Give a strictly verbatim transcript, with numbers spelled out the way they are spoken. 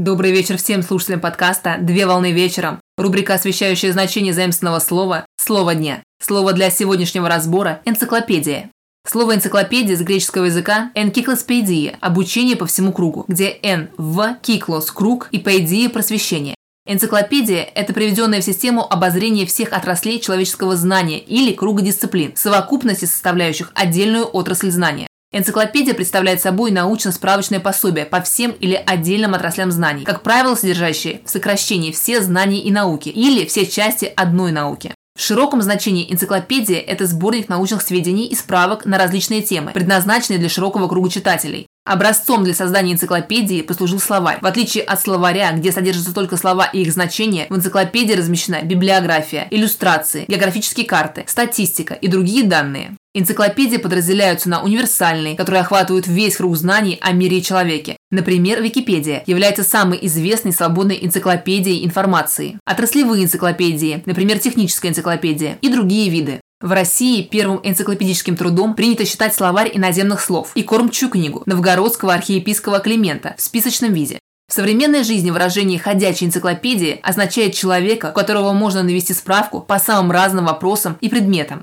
Добрый вечер всем слушателям подкаста «Две волны вечером». Рубрика, освещающая значение заимствованного слова «Слово дня». Слово для сегодняшнего разбора – энциклопедия. Слово «энциклопедия» с греческого языка «энкиклоспедия» – обучение по всему кругу, где «эн» – «в», «киклос» – «круг» и «педия» – «просвещение». Энциклопедия – это приведенное в систему обозрение всех отраслей человеческого знания или круга дисциплин, совокупности составляющих отдельную отрасль знания. Энциклопедия представляет собой научно-справочное пособие по всем или отдельным отраслям знаний, как правило, содержащие в сокращении все знания и науки или все части одной науки. В широком значении энциклопедия – это сборник научных сведений и справок на различные темы, предназначенные для широкого круга читателей. Образцом для создания энциклопедии послужил словарь. В отличие от словаря, где содержатся только слова и их значения, в энциклопедии размещена библиография, иллюстрации, географические карты, статистика и другие данные. Энциклопедии подразделяются на универсальные, которые охватывают весь круг знаний о мире и человеке. Например, Википедия является самой известной свободной энциклопедией информации. Отраслевые энциклопедии, например, техническая энциклопедия и другие виды. В России первым энциклопедическим трудом принято считать словарь иноземных слов и кормчую книгу новгородского архиепископа Климента в списочном виде. В современной жизни выражение «ходячая энциклопедия» означает человека, у которого можно навести справку по самым разным вопросам и предметам.